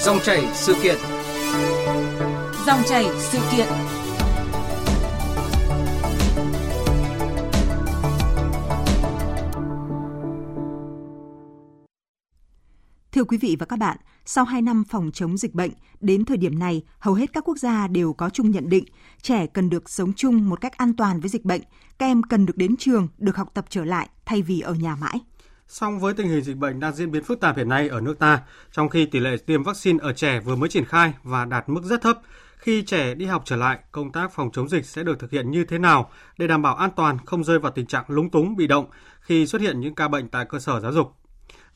Dòng chảy sự kiện. Thưa quý vị và các bạn, sau 2 năm phòng chống dịch bệnh, đến thời điểm này, hầu hết các quốc gia đều có chung nhận định trẻ cần được sống chung một cách an toàn với dịch bệnh, các em cần được đến trường, được học tập trở lại thay vì ở nhà mãi. Song với tình hình dịch bệnh đang diễn biến phức tạp hiện nay ở nước ta, trong khi tỷ lệ tiêm vaccine ở trẻ vừa mới triển khai và đạt mức rất thấp, khi trẻ đi học trở lại, công tác phòng chống dịch sẽ được thực hiện như thế nào để đảm bảo an toàn, không rơi vào tình trạng lúng túng, bị động khi xuất hiện những ca bệnh tại cơ sở giáo dục?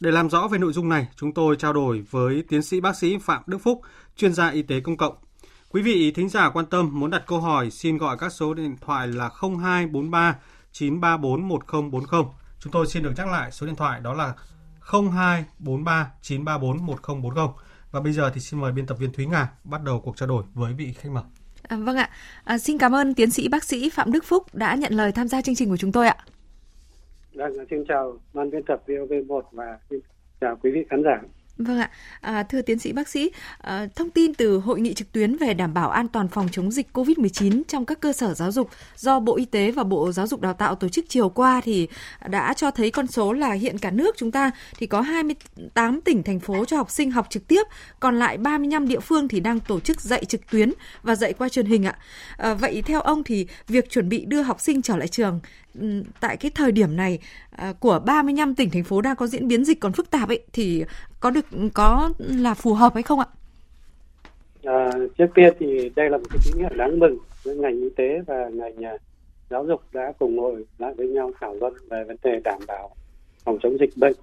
Để làm rõ về nội dung này, chúng tôi trao đổi với tiến sĩ bác sĩ Phạm Đức Phúc, chuyên gia y tế công cộng. Quý vị thính giả quan tâm muốn đặt câu hỏi xin gọi các số điện thoại là 0243 934 1040. Chúng tôi xin được nhắc lại số điện thoại đó là 0243 934 1040. Và bây giờ thì xin mời biên tập viên Thúy Nga bắt đầu cuộc trao đổi với vị khách mời. Xin cảm ơn tiến sĩ bác sĩ Phạm Đức Phúc đã nhận lời tham gia chương trình của chúng tôi ạ. Xin chào ban biên tập VTV1 và xin chào quý vị khán giả. Thưa tiến sĩ bác sĩ, thông tin từ hội nghị trực tuyến về đảm bảo an toàn phòng chống dịch COVID-19 trong các cơ sở giáo dục do Bộ Y tế và Bộ Giáo dục Đào tạo tổ chức chiều qua thì đã cho thấy con số là hiện cả nước chúng ta thì có 28 tỉnh, thành phố cho học sinh học trực tiếp, còn lại 35 địa phương thì đang tổ chức dạy trực tuyến và dạy qua truyền hình ạ. Vậy theo ông thì việc chuẩn bị đưa học sinh trở lại trường tại cái thời điểm này của 35 tỉnh, thành phố đang có diễn biến dịch còn phức tạp ấy thì có là phù hợp hay không ạ? Trước tiên thì đây là một cái tín hiệu đáng mừng. Ngành y tế và ngành giáo dục đã cùng ngồi lại với nhau thảo luận về vấn đề đảm bảo phòng chống dịch bệnh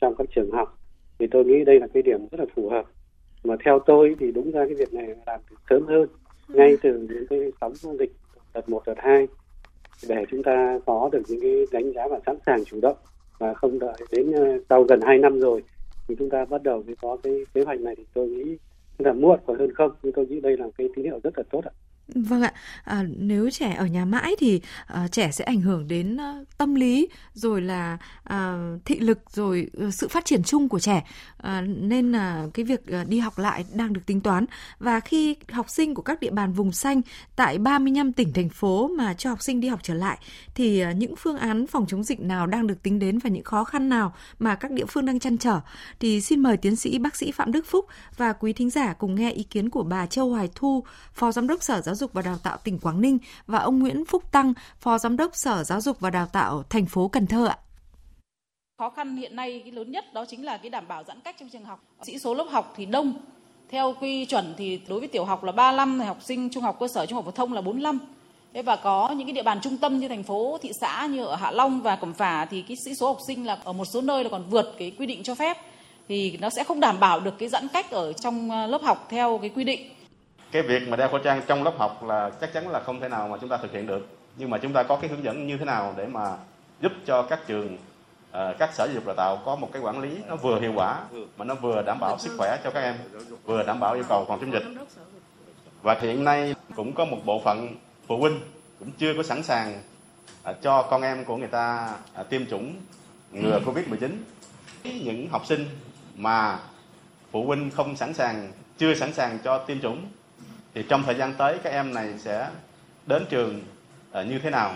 trong các trường học. Thì tôi nghĩ đây là cái điểm rất là phù hợp. Mà theo tôi thì đúng ra cái việc này làm sớm hơn, ngay từ những cái sóng dịch đợt 1, đợt 2, để chúng ta có được những cái đánh giá và sẵn sàng chủ động và không đợi đến sau gần 2 năm rồi thì chúng ta bắt đầu mới có cái kế hoạch này, thì tôi nghĩ là muộn còn hơn không, nhưng tôi nghĩ đây là cái tín hiệu rất là tốt ạ. Vâng ạ, nếu trẻ ở nhà mãi thì trẻ sẽ ảnh hưởng đến tâm lý rồi là thị lực rồi sự phát triển chung của trẻ, nên là cái việc đi học lại đang được tính toán. Và khi học sinh của các địa bàn vùng xanh tại 35 tỉnh, thành phố mà cho học sinh đi học trở lại thì những phương án phòng chống dịch nào đang được tính đến và những khó khăn nào mà các địa phương đang trăn trở? Thì xin mời tiến sĩ bác sĩ Phạm Đức Phúc và quý thính giả cùng nghe ý kiến của bà Châu Hoài Thu, Phó Giám đốc Sở Giáo dục và Đào tạo tỉnh Quảng Ninh và ông Nguyễn Phúc Tăng, Phó Giám đốc Sở Giáo dục và Đào tạo thành phố Cần Thơ ạ. Khó khăn hiện nay cái lớn nhất đó chính là cái đảm bảo giãn cách trong trường học. Sĩ số lớp học thì đông. Theo quy chuẩn thì đối với tiểu học là 35, học sinh trung học cơ sở, trung học phổ thông là 45. Thế và có những cái địa bàn trung tâm như thành phố, thị xã như ở Hạ Long và Cẩm Phả thì cái sĩ số học sinh là ở một số nơi là còn vượt cái quy định cho phép, thì nó sẽ không đảm bảo được cái giãn cách ở trong lớp học theo cái quy định. Cái việc mà đeo khẩu trang trong lớp học là chắc chắn là không thể nào mà chúng ta thực hiện được. Nhưng mà chúng ta có cái hướng dẫn như thế nào để mà giúp cho các trường, các sở giáo dục đào tạo có một cái quản lý nó vừa hiệu quả mà nó vừa đảm bảo sức khỏe cho các em, vừa đảm bảo yêu cầu phòng chống dịch. Và hiện nay cũng có một bộ phận phụ huynh cũng chưa có sẵn sàng cho con em của người ta tiêm chủng ngừa Covid-19. Những học sinh mà phụ huynh không sẵn sàng, chưa sẵn sàng cho tiêm chủng thì trong thời gian tới các em này sẽ đến trường như thế nào?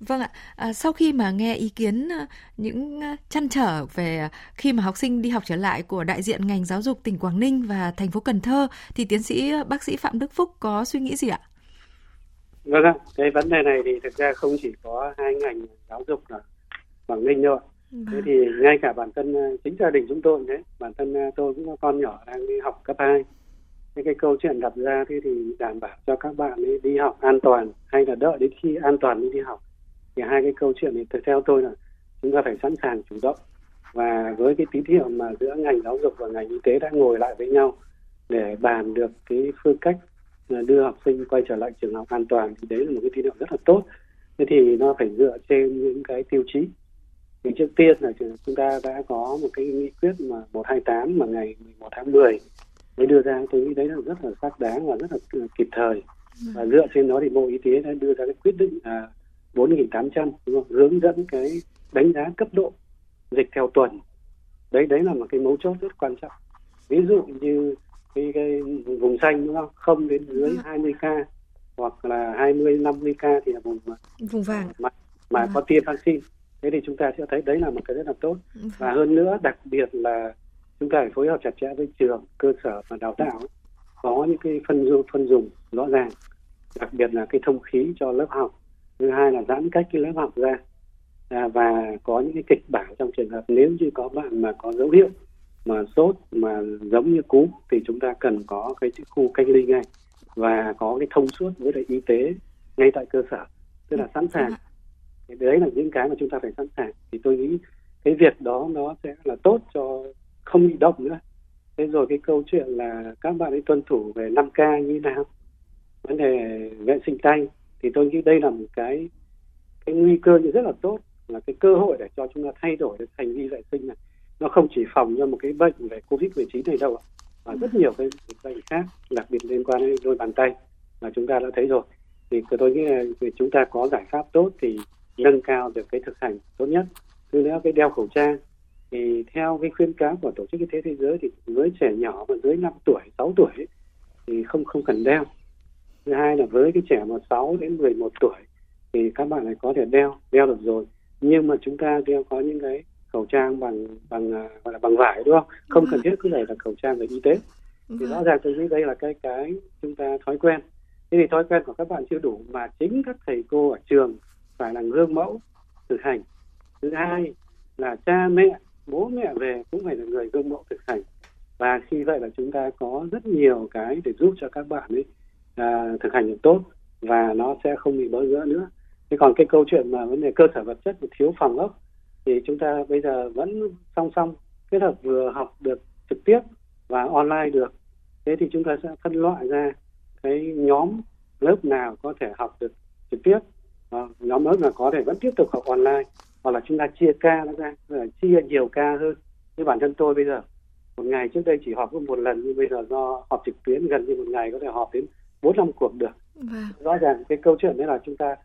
Vâng ạ, sau khi mà nghe ý kiến những trăn trở về khi mà học sinh đi học trở lại của đại diện ngành giáo dục tỉnh Quảng Ninh và thành phố Cần Thơ thì tiến sĩ bác sĩ Phạm Đức Phúc có suy nghĩ gì ạ? Vâng ạ, cái vấn đề này thì thực ra không chỉ có hai ngành giáo dục ở Quảng Ninh đâu ạ. Thế thì ngay cả bản thân chính gia đình chúng tôi đấy, bản thân tôi cũng có con nhỏ đang đi học cấp 2. Cái câu chuyện đặt ra thế thì đảm bảo cho các bạn ấy đi học an toàn hay là đợi đến khi an toàn mới đi học, thì hai cái câu chuyện này theo tôi là chúng ta phải sẵn sàng chủ động. Và với cái tín hiệu mà giữa ngành giáo dục và ngành y tế đã ngồi lại với nhau để bàn được cái phương cách đưa học sinh quay trở lại trường học an toàn thì đấy là một cái tín hiệu rất là tốt. Thế thì nó phải dựa trên những cái tiêu chí. Thì trước tiên là chúng ta đã có một cái nghị quyết mà 128 mà ngày 11 tháng 10 mới đưa ra, tôi nghĩ đấy là rất là xác đáng và rất là kịp thời. Và dựa trên đó thì Bộ Y tế đã đưa ra cái quyết định 4800 hướng dẫn cái đánh giá cấp độ dịch theo tuần. Đấy là một cái mấu chốt rất quan trọng. Ví dụ như cái vùng xanh đúng không? 0 đến dưới 20 ca hoặc là 20 50 ca thì là vùng vàng mà có tiêm vaccine. Thế thì chúng ta sẽ thấy đấy là một cái rất là tốt. Và hơn nữa, đặc biệt là chúng ta phải phối hợp chặt chẽ với trường, cơ sở và đào tạo, có những cái phân dùng rõ ràng, đặc biệt là cái thông khí cho lớp học. Thứ hai là giãn cách cái lớp học ra, và có những cái kịch bản trong trường hợp nếu như có bạn mà có dấu hiệu mà sốt mà giống như cúm thì chúng ta cần có cái khu cách ly ngay và có cái thông suốt với lại y tế ngay tại cơ sở, tức là sẵn sàng. Đấy là những cái mà chúng ta phải sẵn sàng. Thì tôi nghĩ cái việc đó nó sẽ là tốt cho không bị động nữa. Thế rồi cái câu chuyện là các bạn ấy tuân thủ về 5K như nào, vấn đề vệ sinh tay, thì tôi nghĩ đây là một cái nguy cơ rất là tốt, là cái cơ hội để cho chúng ta thay đổi được hành vi vệ sinh này. Nó không chỉ phòng cho một cái bệnh về Covid-19 này đâu ạ, mà rất nhiều cái bệnh khác, đặc biệt liên quan đến đôi bàn tay mà chúng ta đã thấy rồi. Thì tôi nghĩ là chúng ta có giải pháp tốt thì nâng cao được cái thực hành tốt nhất. Thứ nữa, cái đeo khẩu trang thì theo cái khuyến cáo của Tổ chức Y tế Thế giới thì với trẻ nhỏ mà dưới 5 tuổi, 6 tuổi thì không cần đeo. Thứ hai là với cái trẻ mà 6 đến 11 tuổi thì các bạn này có thể đeo được rồi, nhưng mà chúng ta đeo có những cái khẩu trang bằng gọi là bằng vải, đúng không? Không cần thiết cứ này là khẩu trang về y tế. Thì rõ ràng tôi nghĩ đây là cái chúng ta thói quen. Thế thì thói quen của các bạn chưa đủ mà chính các thầy cô ở trường phải là gương mẫu thực hành. Thứ hai là cha mẹ, bố mẹ về cũng phải là người gương mẫu thực hành. Và khi vậy là chúng ta có rất nhiều cái để giúp cho các bạn ấy thực hành được tốt và nó sẽ không bị bỡ ngỡ nữa. Thế còn cái câu chuyện mà vấn đề cơ sở vật chất và thiếu phòng ốc thì chúng ta bây giờ vẫn song song kết hợp, vừa học được trực tiếp và online được. Thế thì chúng ta sẽ phân loại ra cái nhóm lớp nào có thể học được trực tiếp, nhóm lớp nào có thể vẫn tiếp tục học online, hoặc là chúng ta chia ca nó ra, chia nhiều ca hơn. Như bản thân tôi bây giờ, một ngày trước đây chỉ họp có một lần, nhưng bây giờ do họp trực tuyến gần như một ngày có thể họp đến 4-5 cuộc được. Rõ ràng cái câu chuyện đấy là chúng ta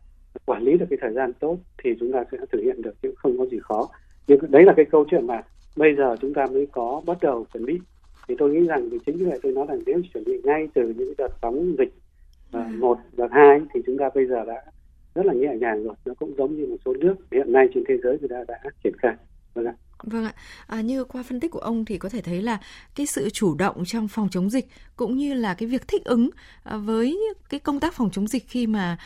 quản lý được cái thời gian tốt thì chúng ta sẽ thực hiện được, chứ không có gì khó. Nhưng đấy là cái câu chuyện mà bây giờ chúng ta mới có bắt đầu chuẩn bị. Thì tôi nghĩ rằng thì chính vì vậy tôi nói rằng nếu chuẩn bị ngay từ những đợt sóng dịch 1, đợt 2 thì chúng ta bây giờ đã rất là nhẹ nhàng rồi. Nó cũng giống như một số nước hiện nay trên thế giới người ta đã triển khai. Vâng ạ. Như qua phân tích của ông thì có thể thấy là cái sự chủ động trong phòng chống dịch cũng như là cái việc thích ứng với cái công tác phòng chống dịch khi mà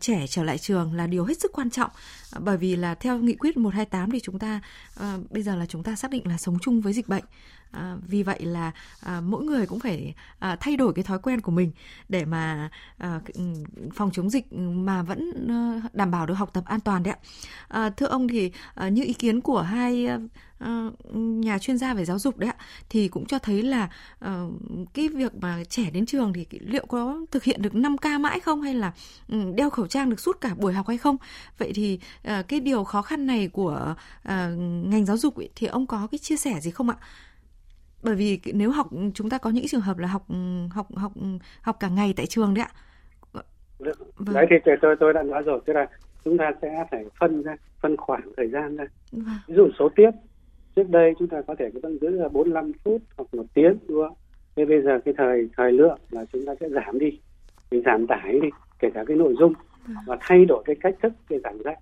trẻ trở lại trường là điều hết sức quan trọng. Bởi vì là theo nghị quyết 128 thì chúng ta bây giờ là chúng ta xác định là sống chung với dịch bệnh. Vì vậy là mỗi người cũng phải thay đổi cái thói quen của mình để mà phòng chống dịch mà vẫn đảm bảo được học tập an toàn đấy ạ. Thưa ông thì như ý kiến của hai nhà chuyên gia về giáo dục đấy ạ, thì cũng cho thấy là cái việc mà trẻ đến trường thì liệu có thực hiện được 5K mãi không, hay là đeo khẩu trang được suốt cả buổi học hay không. Vậy thì cái điều khó khăn này của ngành giáo dục ấy, thì ông có cái chia sẻ gì không ạ? Bởi vì nếu học, chúng ta có những trường hợp là học cả ngày tại trường đấy ạ. Vâng. Đấy thì tôi đã nói rồi, tức là chúng ta sẽ phải phân khoảng thời gian ra. Ví dụ số tiết trước đây chúng ta có thể cứ tăng dưới là 45 phút hoặc 1 tiếng đúng không? Thế bây giờ cái thời lượng là chúng ta sẽ giảm đi, mình giảm tải đi, kể cả cái nội dung và thay đổi cái cách thức để giảng dạy,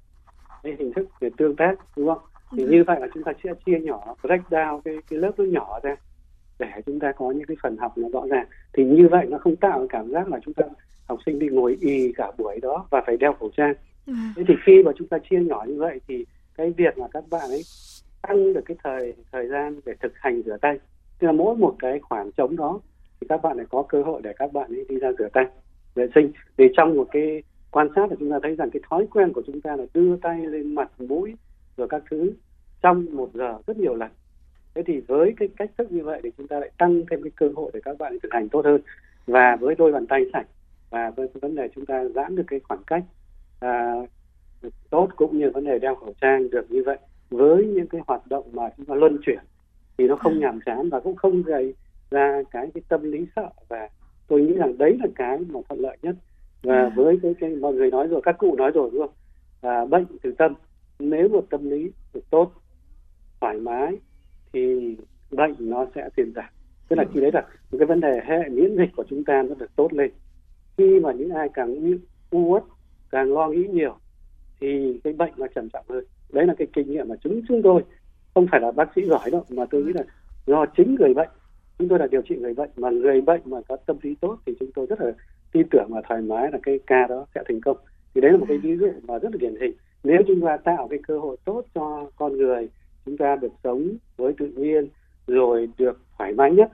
cái hình thức để tương tác đúng không? Thì như vậy là chúng ta sẽ chia nhỏ, break down cái lớp nó nhỏ ra để chúng ta có những cái phần học nó rõ ràng. Thì như vậy nó không tạo cái cảm giác là chúng ta học sinh đi ngồi ì cả buổi đó và phải đeo khẩu trang. Thế thì khi mà chúng ta chia nhỏ như vậy thì cái việc là các bạn ấy tăng được cái thời gian để thực hành rửa tay. Tức là mỗi một cái khoảng trống đó thì các bạn ấy có cơ hội để các bạn ấy đi ra rửa tay, vệ sinh. Thì trong một cái quan sát là chúng ta thấy rằng cái thói quen của chúng ta là đưa tay lên mặt, mũi rồi các thứ trong một giờ rất nhiều lần. Thế thì với cái cách thức như vậy thì chúng ta lại tăng thêm cái cơ hội để các bạn thực hành tốt hơn, và với đôi bàn tay sạch và với vấn đề chúng ta giãn được cái khoảng cách tốt, cũng như vấn đề đeo khẩu trang được như vậy, với những cái hoạt động mà chúng ta luân chuyển thì nó không nhàm chán và cũng không gây ra cái tâm lý sợ, và tôi nghĩ rằng đấy là cái mà thuận lợi nhất. Và với cái mọi người nói rồi, các cụ nói rồi luôn, bệnh từ tâm. Nếu một tâm lý được tốt, thoải mái thì bệnh nó sẽ thuyên giảm. Tức là khi đấy là cái vấn đề hệ miễn dịch của chúng ta nó được tốt lên. Khi mà những ai càng u uất, càng lo nghĩ nhiều thì cái bệnh nó trầm trọng hơn. Đấy là cái kinh nghiệm mà chúng tôi không phải là bác sĩ giỏi đâu, mà tôi nghĩ là do chính người bệnh. Chúng tôi là điều trị người bệnh, mà người bệnh mà có tâm lý tốt thì chúng tôi rất là tin tưởng và thoải mái là cái ca đó sẽ thành công. Thì đấy là một cái ví dụ mà rất là điển hình. Nếu chúng ta tạo cái cơ hội tốt cho con người, chúng ta được sống với tự nhiên rồi được thoải mái nhất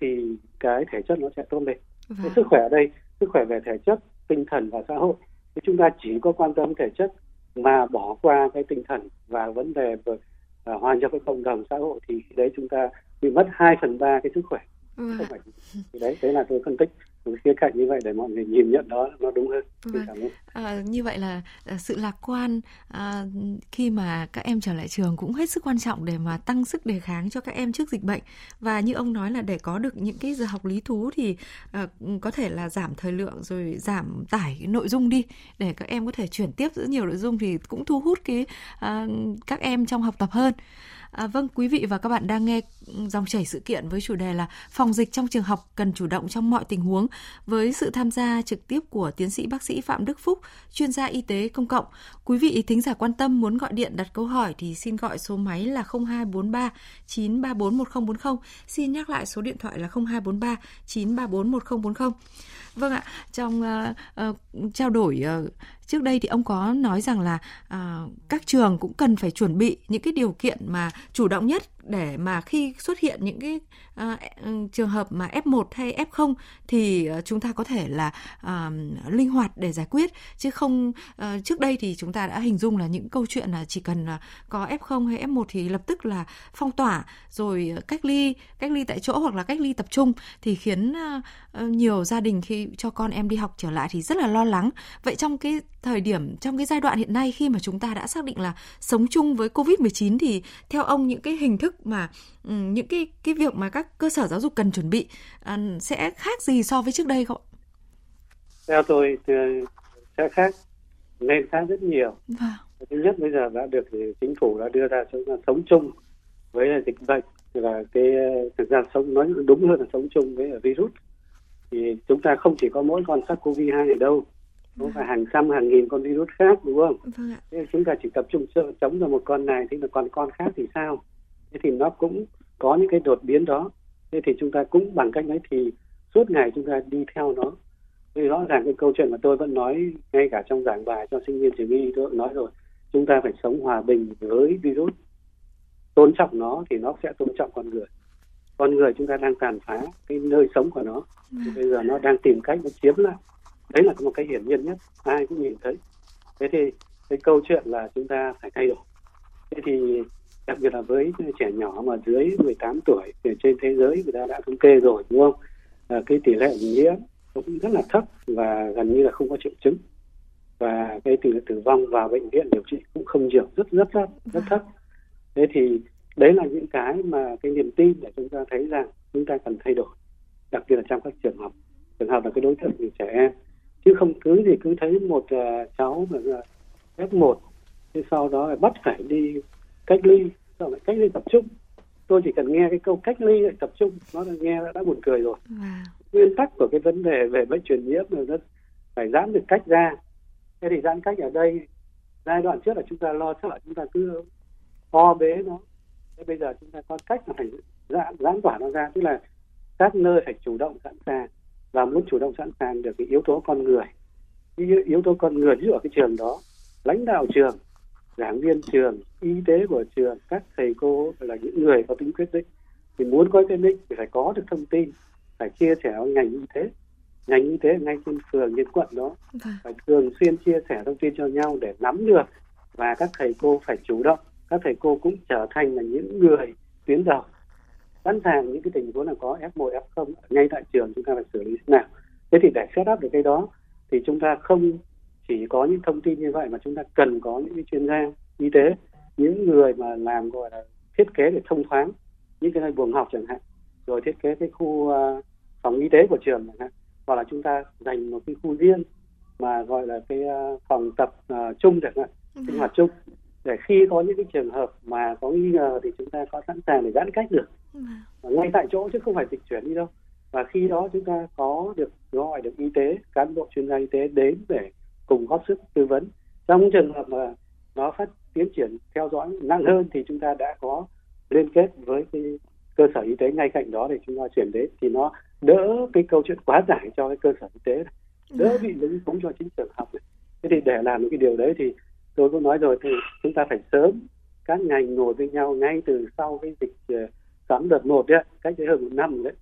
thì cái thể chất nó sẽ tốt lên. Cái sức khỏe ở đây, sức khỏe về thể chất, tinh thần và xã hội. Nếu chúng ta chỉ có quan tâm thể chất mà bỏ qua cái tinh thần và vấn đề hòa nhập với cộng đồng xã hội thì đấy chúng ta bị mất 2/3 cái sức khỏe. Đấy là tôi phân tích một khía cạnh như vậy để mọi người nhìn nhận đó nó đúng hơn. Như vậy là sự lạc quan khi mà các em trở lại trường cũng hết sức quan trọng để mà tăng sức đề kháng cho các em trước dịch bệnh. Và như ông nói là để có được những cái giờ học lý thú thì có thể là giảm thời lượng rồi giảm tải nội dung đi để các em có thể chuyển tiếp giữa nhiều nội dung thì cũng thu hút cái các em trong học tập hơn. Vâng, quý vị và các bạn đang nghe dòng chảy sự kiện với chủ đề là phòng dịch trong trường học cần chủ động trong mọi tình huống, với sự tham gia trực tiếp của tiến sĩ bác sĩ Phạm Đức Phúc, chuyên gia y tế công cộng. Quý vị thính giả quan tâm muốn gọi điện đặt câu hỏi thì xin gọi số máy là 0243 934 1040. Xin nhắc lại số điện thoại là 0243 934 1040. Vâng ạ, trong trao đổi trước đây thì ông có nói rằng là các trường cũng cần phải chuẩn bị những cái điều kiện mà chủ động nhất để mà khi xuất hiện những cái trường hợp mà F1 hay F0 thì chúng ta có thể là linh hoạt để giải quyết, chứ không trước đây thì chúng ta đã hình dung là những câu chuyện là chỉ cần có F0 hay F1 thì lập tức là phong tỏa rồi cách ly tại chỗ hoặc là cách ly tập trung, thì khiến nhiều gia đình khi cho con em đi học trở lại thì rất là lo lắng. Vậy trong cái giai đoạn hiện nay khi mà chúng ta đã xác định là sống chung với Covid-19 thì theo ông những cái hình thức mà những cái việc mà các cơ sở giáo dục cần chuẩn bị sẽ khác gì so với trước đây không? Theo tôi sẽ khác, nên khác rất nhiều. Thứ nhất, bây giờ đã được chính phủ đã đưa ra sống chung với dịch bệnh, và cái thực ra nói đúng hơn là sống chung với virus, thì chúng ta không chỉ có mỗi con SARS-CoV-2 này đâu. Đúng là hàng trăm hàng nghìn con virus khác, đúng không? Vâng ạ. Thế chúng ta chỉ tập trung chống vào một con này, thế là còn con khác thì sao? Thế thì nó cũng có những cái đột biến đó. Thế thì chúng ta cũng bằng cách đấy thì suốt ngày chúng ta đi theo nó. Thì rõ ràng cái câu chuyện mà tôi vẫn nói ngay cả trong giảng bài cho sinh viên trường y, tôi nói rồi, chúng ta phải sống hòa bình với virus, tôn trọng nó thì nó sẽ tôn trọng con người. Con người chúng ta đang tàn phá cái nơi sống của nó, thì bây giờ nó đang tìm cách nó chiếm lại. Đấy là một cái hiển nhiên nhất, ai cũng nhìn thấy. Thế thì cái câu chuyện là chúng ta phải thay đổi. Thế thì đặc biệt là với trẻ nhỏ mà dưới 18 tuổi thì trên thế giới người ta đã thống kê rồi, đúng không? Cái tỷ lệ nhiễm cũng rất là thấp và gần như là không có triệu chứng. Và cái tỷ lệ tử vong vào bệnh viện điều trị cũng không nhiều, rất thấp. Thế thì đấy là những cái mà cái niềm tin để chúng ta thấy rằng chúng ta cần thay đổi. Đặc biệt là trong các trường học. Trường học là cái đối tượng của trẻ em. Chứ không cứ gì cứ thấy một cháu F1 thì sau đó là bắt phải đi cách ly, sau lại cách ly tập trung. Tôi chỉ cần nghe cái câu cách ly lại tập trung, nó nghe đã buồn cười rồi. Nguyên tắc của cái vấn đề về bệnh truyền nhiễm là rất phải giãn được cách ra. Thế thì giãn cách ở đây, giai đoạn trước là chúng ta lo sợ, chúng ta cứ ho bế nó. Thế bây giờ chúng ta có cách là phải giãn tỏa nó ra, tức là các nơi phải chủ động sẵn sàng. Và muốn chủ động sẵn sàng được cái yếu tố con người. Cái yếu tố con người giữa cái trường đó, lãnh đạo trường, giảng viên trường, y tế của trường, các thầy cô là những người có tính quyết định. Thì muốn có cái định thì phải có được thông tin, phải chia sẻ với ngành y tế. Ngành y tế ngay trên phường, trên quận đó, phải thường xuyên chia sẻ thông tin cho nhau để nắm được. Và các thầy cô phải chủ động, các thầy cô cũng trở thành là những người tuyến đầu. Sẵn sàng những cái tình huống là có F1, F0 ngay tại trường chúng ta phải xử lý thế nào. Thế thì để set up được cái đó thì chúng ta không chỉ có những thông tin như vậy mà chúng ta cần có những cái chuyên gia y tế, những người mà làm gọi là thiết kế để thông thoáng những cái nơi buồng học chẳng hạn, rồi thiết kế cái khu phòng y tế của trường chẳng hạn, hoặc là chúng ta dành một cái khu riêng mà gọi là cái phòng tập chung chẳng hạn, sinh hoạt chung để khi có những cái trường hợp mà có nghi ngờ thì chúng ta có sẵn sàng để giãn cách được ngay tại chỗ chứ không phải dịch chuyển đi đâu. Và khi đó chúng ta có được gọi được y tế, cán bộ chuyên gia y tế đến để cùng góp sức tư vấn. Trong trường hợp mà nó phát tiến triển theo dõi nặng hơn thì chúng ta đã có liên kết với cái cơ sở y tế ngay cạnh đó để chúng ta chuyển đến, thì nó đỡ cái câu chuyện quá tải cho cái cơ sở y tế, đỡ bị lúng túng cho chính trường học. Thế thì để làm được cái điều đấy thì tôi cũng nói rồi, thì chúng ta phải sớm các ngành ngồi với nhau ngay từ sau cái dịch sóng đợt 1 đấy, cách đấy hơn 1 năm đấy,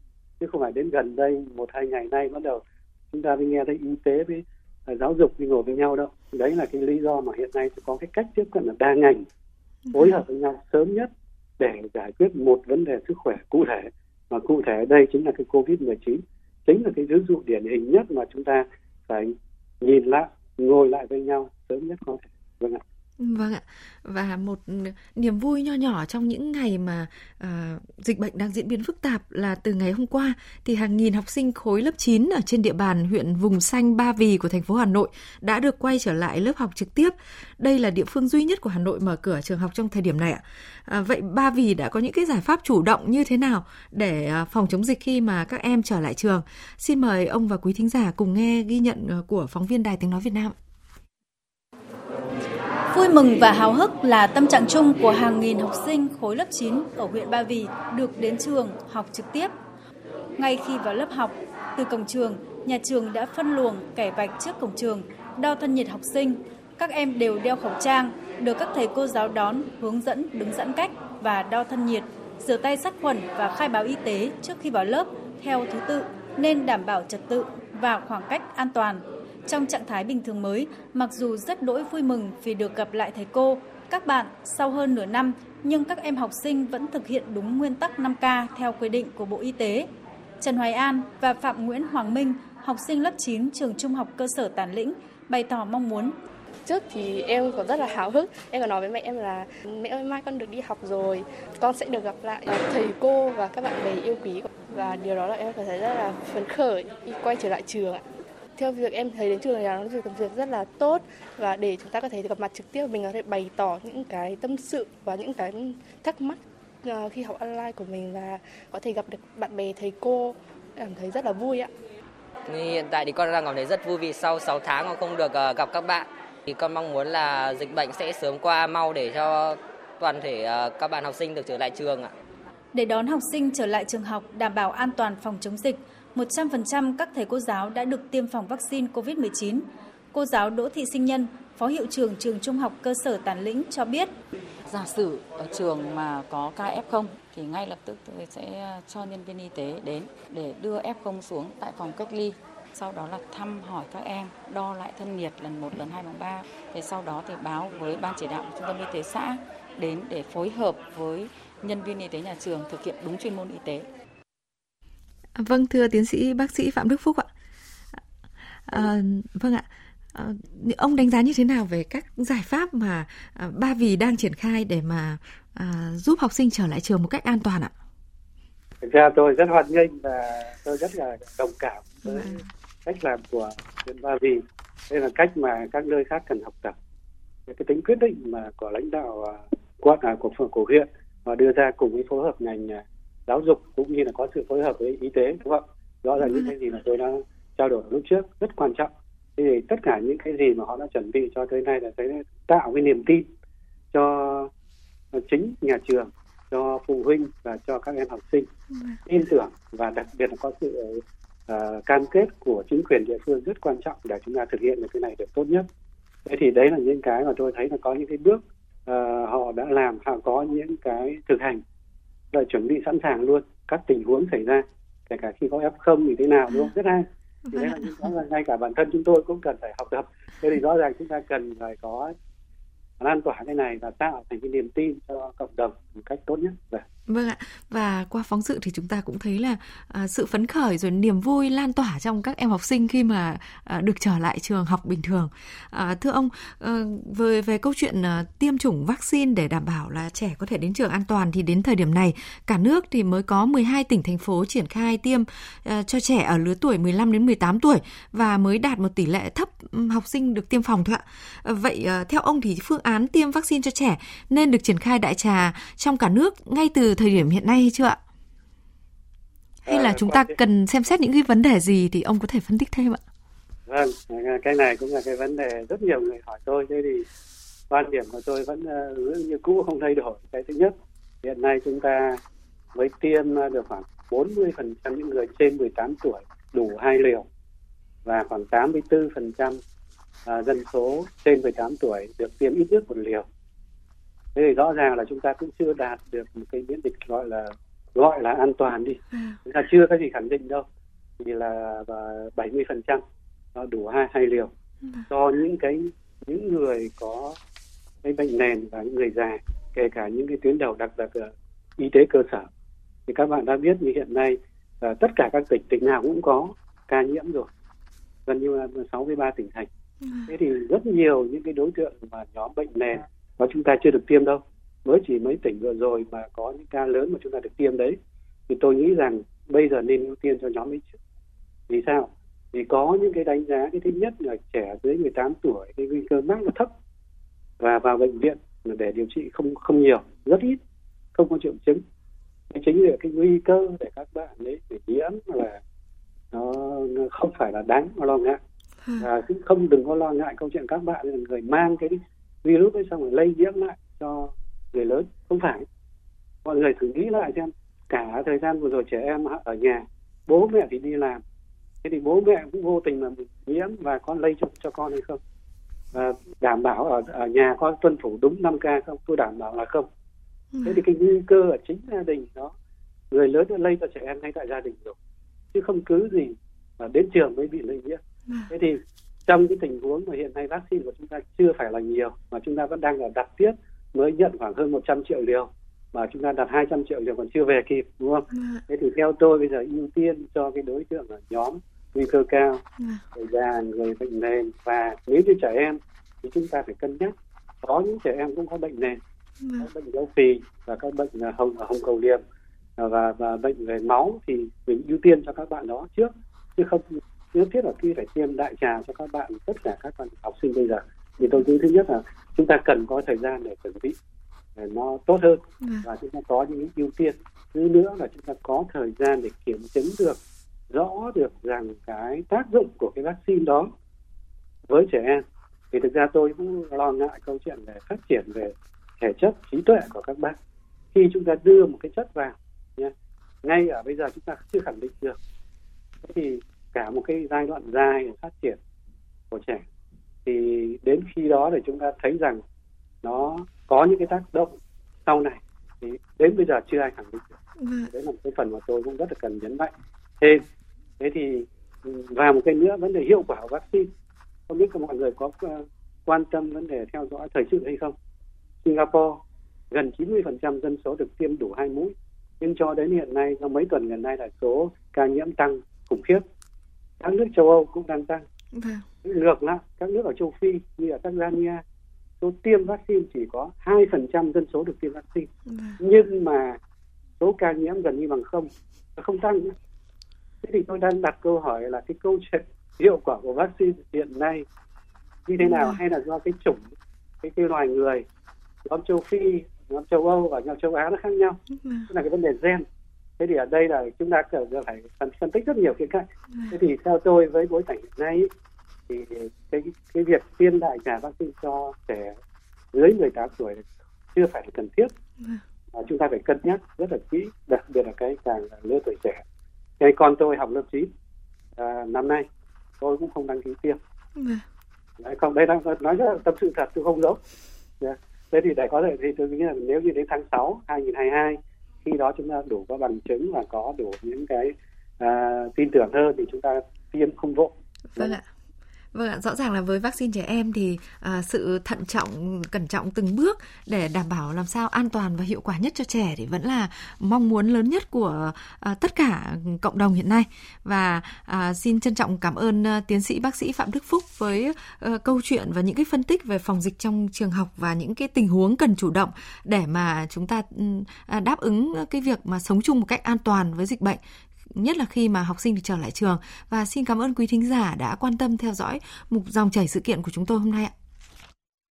chứ không phải đến gần đây 1-2 ngày nay bắt đầu chúng ta mới nghe thấy y tế với giáo dục đi ngồi với nhau đâu. Đấy là cái lý do mà hiện nay có cái cách tiếp cận là đa ngành phối hợp với nhau sớm nhất để giải quyết một vấn đề sức khỏe cụ thể, mà cụ thể ở đây chính là cái COVID-19, chính là cái ví dụ điển hình nhất mà chúng ta phải nhìn lại, ngồi lại với nhau sớm nhất có thể. Vâng ạ. Vâng ạ. Và một niềm vui nho nhỏ trong những ngày mà dịch bệnh đang diễn biến phức tạp là từ ngày hôm qua thì hàng nghìn học sinh khối lớp 9 ở trên địa bàn huyện vùng xanh Ba Vì của thành phố Hà Nội đã được quay trở lại lớp học trực tiếp. Đây là địa phương duy nhất của Hà Nội mở cửa trường học trong thời điểm này ạ. Vậy Ba Vì đã có những cái giải pháp chủ động như thế nào để phòng chống dịch khi mà các em trở lại trường? Xin mời ông và quý thính giả cùng nghe ghi nhận của phóng viên Đài Tiếng Nói Việt Nam. Vui mừng và háo hức là tâm trạng chung của hàng nghìn học sinh khối lớp 9 ở huyện Ba Vì được đến trường học trực tiếp. Ngay khi vào lớp học, từ cổng trường, nhà trường đã phân luồng kẻ vạch trước cổng trường, đo thân nhiệt học sinh. Các em đều đeo khẩu trang, được các thầy cô giáo đón, hướng dẫn đứng giãn cách và đo thân nhiệt, rửa tay sát khuẩn và khai báo y tế trước khi vào lớp theo thứ tự nên đảm bảo trật tự và khoảng cách an toàn. Trong trạng thái bình thường mới, mặc dù rất đỗi vui mừng vì được gặp lại thầy cô, các bạn sau hơn nửa năm, nhưng các em học sinh vẫn thực hiện đúng nguyên tắc 5K theo quy định của Bộ Y tế. Trần Hoài An và Phạm Nguyễn Hoàng Minh, học sinh lớp 9 trường trung học cơ sở Tản Lĩnh, bày tỏ mong muốn. Trước thì em còn rất là háo hức, em còn nói với mẹ em là mẹ ơi mai con được đi học rồi, con sẽ được gặp lại thầy cô và các bạn bè yêu quý. Và điều đó là em cảm thấy rất là phấn khởi khi quay trở lại trường ạ. Theo việc em thấy đến trường là nó một công việc rất là tốt, và để chúng ta có thể gặp mặt trực tiếp, mình có thể bày tỏ những cái tâm sự và những cái thắc mắc khi học online của mình, và có thể gặp được bạn bè thầy cô, cảm thấy rất là vui ạ. Hiện tại thì con đang cảm thấy rất vui vì sau 6 tháng con không được gặp các bạn. Thì con mong muốn là dịch bệnh sẽ sớm qua mau để cho toàn thể các bạn học sinh được trở lại trường ạ. Để đón học sinh trở lại trường học đảm bảo an toàn phòng chống dịch, 100% các thầy cô giáo đã được tiêm phòng vaccine COVID-19. Cô giáo Đỗ Thị Sinh Nhân, Phó Hiệu trưởng Trường Trung học Cơ sở Tản Lĩnh cho biết. Giả sử ở trường mà có ca F0 thì ngay lập tức tôi sẽ cho nhân viên y tế đến để đưa F0 xuống tại phòng cách ly. Sau đó là thăm hỏi các em, đo lại thân nhiệt lần 1, lần 2, lần 3. Thế sau đó thì báo với Ban chỉ đạo Trung tâm Y tế xã đến để phối hợp với nhân viên y tế nhà trường thực hiện đúng chuyên môn y tế. Vâng, thưa tiến sĩ bác sĩ Phạm Đức Phúc ạ. Vâng ạ. Ông đánh giá như thế nào về các giải pháp mà Ba Vì đang triển khai để mà giúp học sinh trở lại trường một cách an toàn ạ? Thực ra tôi rất hoan nghênh và tôi rất là đồng cảm với cách làm của huyện Ba Vì. Đây là cách mà các nơi khác cần học tập. Cái tính quyết định mà của lãnh đạo quận của huyện và đưa ra cùng với phối hợp ngành giáo dục cũng như là có sự phối hợp với y tế, đúng không? Rõ ràng những cái gì mà tôi đã trao đổi lúc trước rất quan trọng. Thì tất cả những cái gì mà họ đã chuẩn bị cho tới nay là sẽ tạo cái niềm tin cho chính nhà trường, cho phụ huynh và cho các em học sinh tin tưởng, và đặc biệt là có sự cam kết của chính quyền địa phương rất quan trọng để chúng ta thực hiện được cái này được tốt nhất. Thế thì đấy là những cái mà tôi thấy là có những cái bước họ đã làm, họ có những cái thực hành, là chuẩn bị sẵn sàng luôn các tình huống xảy ra, kể cả khi có F0 thì thế nào, đúng không? Rất hay. Thì đấy là rõ ràng ngay cả bản thân chúng tôi cũng cần phải học tập. Thế thì rõ ràng chúng ta cần phải có lan tỏa cái này và tạo thành cái niềm tin cho cộng đồng một cách tốt nhất. Vâng ạ, và qua phóng sự thì chúng ta cũng thấy là sự phấn khởi rồi niềm vui lan tỏa trong các em học sinh khi mà được trở lại trường học bình thường. Thưa ông, về câu chuyện tiêm chủng vaccine để đảm bảo là trẻ có thể đến trường an toàn thì đến thời điểm này, cả nước thì mới có 12 tỉnh, thành phố triển khai tiêm cho trẻ ở lứa tuổi 15 đến 18 tuổi và mới đạt một tỷ lệ thấp học sinh được tiêm phòng thôi ạ. Vậy theo ông thì phương án tiêm vaccine cho trẻ nên được triển khai đại trà trong cả nước ngay từ thời điểm hiện nay chưa ạ? Hay là chúng ta cần xem xét những cái vấn đề gì thì ông có thể phân tích thêm ạ? Vâng, cái này cũng là cái vấn đề rất nhiều người hỏi tôi. Thế thì quan điểm của tôi vẫn như cũ, không thay đổi. Cái thứ nhất, hiện nay chúng ta mới tiêm được khoảng 40% những người trên 18 tuổi đủ 2 liều và khoảng 84% dân số trên 18 tuổi được tiêm ít nhất một liều. Thế thì rõ ràng là chúng ta cũng chưa đạt được một cái miễn dịch gọi là an toàn đi. Chúng ta chưa có gì khẳng định đâu. Vì là 70% đủ hai liều cho những người có cái bệnh nền và những người già, kể cả những cái tuyến đầu, đặc biệt là y tế cơ sở. Thì các bạn đã biết như hiện nay là tất cả các tỉnh nào cũng có ca nhiễm rồi, gần như là 63 tỉnh thành. Thế thì rất nhiều những cái đối tượng mà nhóm bệnh nền và chúng ta chưa được tiêm đâu, mới chỉ mấy tỉnh vừa rồi mà có những ca lớn mà chúng ta được tiêm đấy, thì tôi nghĩ rằng bây giờ nên ưu tiên cho nhóm ấy trước. Vì sao? Vì có những cái đánh giá, cái thứ nhất là trẻ dưới 18 tuổi cái nguy cơ mắc nó thấp và vào bệnh viện để điều trị không nhiều, rất ít, không có triệu chứng. Chính là cái nguy cơ để các bạn ấy bị nhiễm là nó không phải là đáng lo ngại. À, đừng có lo ngại câu chuyện các bạn là người mang cái virus ấy xong rồi lây nhiễm lại cho người lớn, không phải. Mọi người thử nghĩ lại xem, cả thời gian vừa rồi trẻ em ở nhà, bố mẹ thì đi làm, thế thì bố mẹ cũng vô tình mà nhiễm và con lây cho con hay không? Và đảm bảo ở nhà có tuân thủ đúng 5K không? Tôi đảm bảo là không. Thế thì cái nguy cơ ở chính gia đình đó, người lớn đã lây cho trẻ em ngay tại gia đình rồi, chứ không cứ gì mà đến trường mới bị lây nhiễm. Thế thì trong cái tình huống mà hiện nay vaccine của chúng ta chưa phải là nhiều, mà chúng ta vẫn đang đặt tiếp, mới nhận khoảng hơn 100 triệu liều, mà chúng ta đặt 200 triệu liều còn chưa về kịp, đúng không? Thế thì theo tôi bây giờ ưu tiên cho cái đối tượng là nhóm nguy cơ cao, người già, người bệnh nền, và nếu như trẻ em thì chúng ta phải cân nhắc. Có những trẻ em cũng có bệnh nền, có bệnh béo phì và các bệnh hồng cầu liềm và bệnh về máu, thì mình ưu tiên cho các bạn đó trước, chứ không nhất thiết là khi phải tiêm đại trà cho các bạn, tất cả các bạn học sinh bây giờ. Thì tôi nghĩ thứ nhất là chúng ta cần có thời gian để chuẩn bị để nó tốt hơn và chúng ta có những ưu tiên. Thứ nữa là chúng ta có thời gian để kiểm chứng được rõ được rằng cái tác dụng của cái vaccine đó với trẻ em. Thì thực ra tôi cũng lo ngại câu chuyện về phát triển về thể chất, trí tuệ của các bạn. Khi chúng ta đưa một cái chất vào ngay ở bây giờ chúng ta chưa khẳng định được, thế thì cả một cái giai đoạn dài để phát triển của trẻ, thì đến khi đó để chúng ta thấy rằng nó có những cái tác động sau này, thì đến bây giờ chưa ai khẳng định được. Đấy là một cái phần mà tôi cũng rất là cần nhấn mạnh thêm. Thế thì và một cái nữa, vấn đề hiệu quả của vaccine, không biết các mọi người có quan tâm vấn đề theo dõi thời sự hay không. Singapore gần 90% dân số được tiêm đủ 2 mũi, nhưng cho đến hiện nay, trong mấy tuần gần nay là số ca nhiễm tăng khủng khiếp. Các nước châu Âu cũng đang tăng. Ngược lại, các nước ở châu Phi như ở Tanzania, số tiêm vaccine chỉ có 2% dân số được tiêm vaccine, nhưng mà số ca nhiễm gần như bằng không, không tăng. Thế thì tôi đang đặt câu hỏi là cái câu chuyện hiệu quả của vaccine hiện nay như thế nào, hay là do cái chủng, cái loài người, nhóm châu Phi, nhóm châu Âu và nhóm châu Á nó khác nhau, tức là cái vấn đề gen. Thế thì ở đây là chúng ta cần phải phân tích rất nhiều khía cạnh. Thế thì theo tôi, với bối cảnh hiện nay thì cái việc tiêm đại trà vaccine cho trẻ dưới 18 tuổi chưa phải là cần thiết. Chúng ta phải cân nhắc rất là kỹ, đặc biệt là cái càng lứa tuổi trẻ. Cái con tôi học lớp 9 năm nay, tôi cũng không đăng ký tiêm. Đây đang nói rất là tâm sự thật, tôi không giấu. Thế thì để có thể thì tôi nghĩ là nếu như đến tháng 6, 2022, khi đó chúng ta đủ có bằng chứng và có đủ những cái tin tưởng hơn thì chúng ta tiêm không vội. Vâng ạ. Vâng ạ, rõ ràng là với vaccine trẻ em thì sự thận trọng, cẩn trọng từng bước để đảm bảo làm sao an toàn và hiệu quả nhất cho trẻ thì vẫn là mong muốn lớn nhất của tất cả cộng đồng hiện nay. Và xin trân trọng cảm ơn tiến sĩ bác sĩ Phạm Đức Phúc với câu chuyện và những cái phân tích về phòng dịch trong trường học và những cái tình huống cần chủ động để mà chúng ta đáp ứng cái việc mà sống chung một cách an toàn với dịch bệnh, nhất là khi mà học sinh được trở lại trường. Và xin cảm ơn quý thính giả đã quan tâm theo dõi mục dòng chảy sự kiện của chúng tôi hôm nay ạ.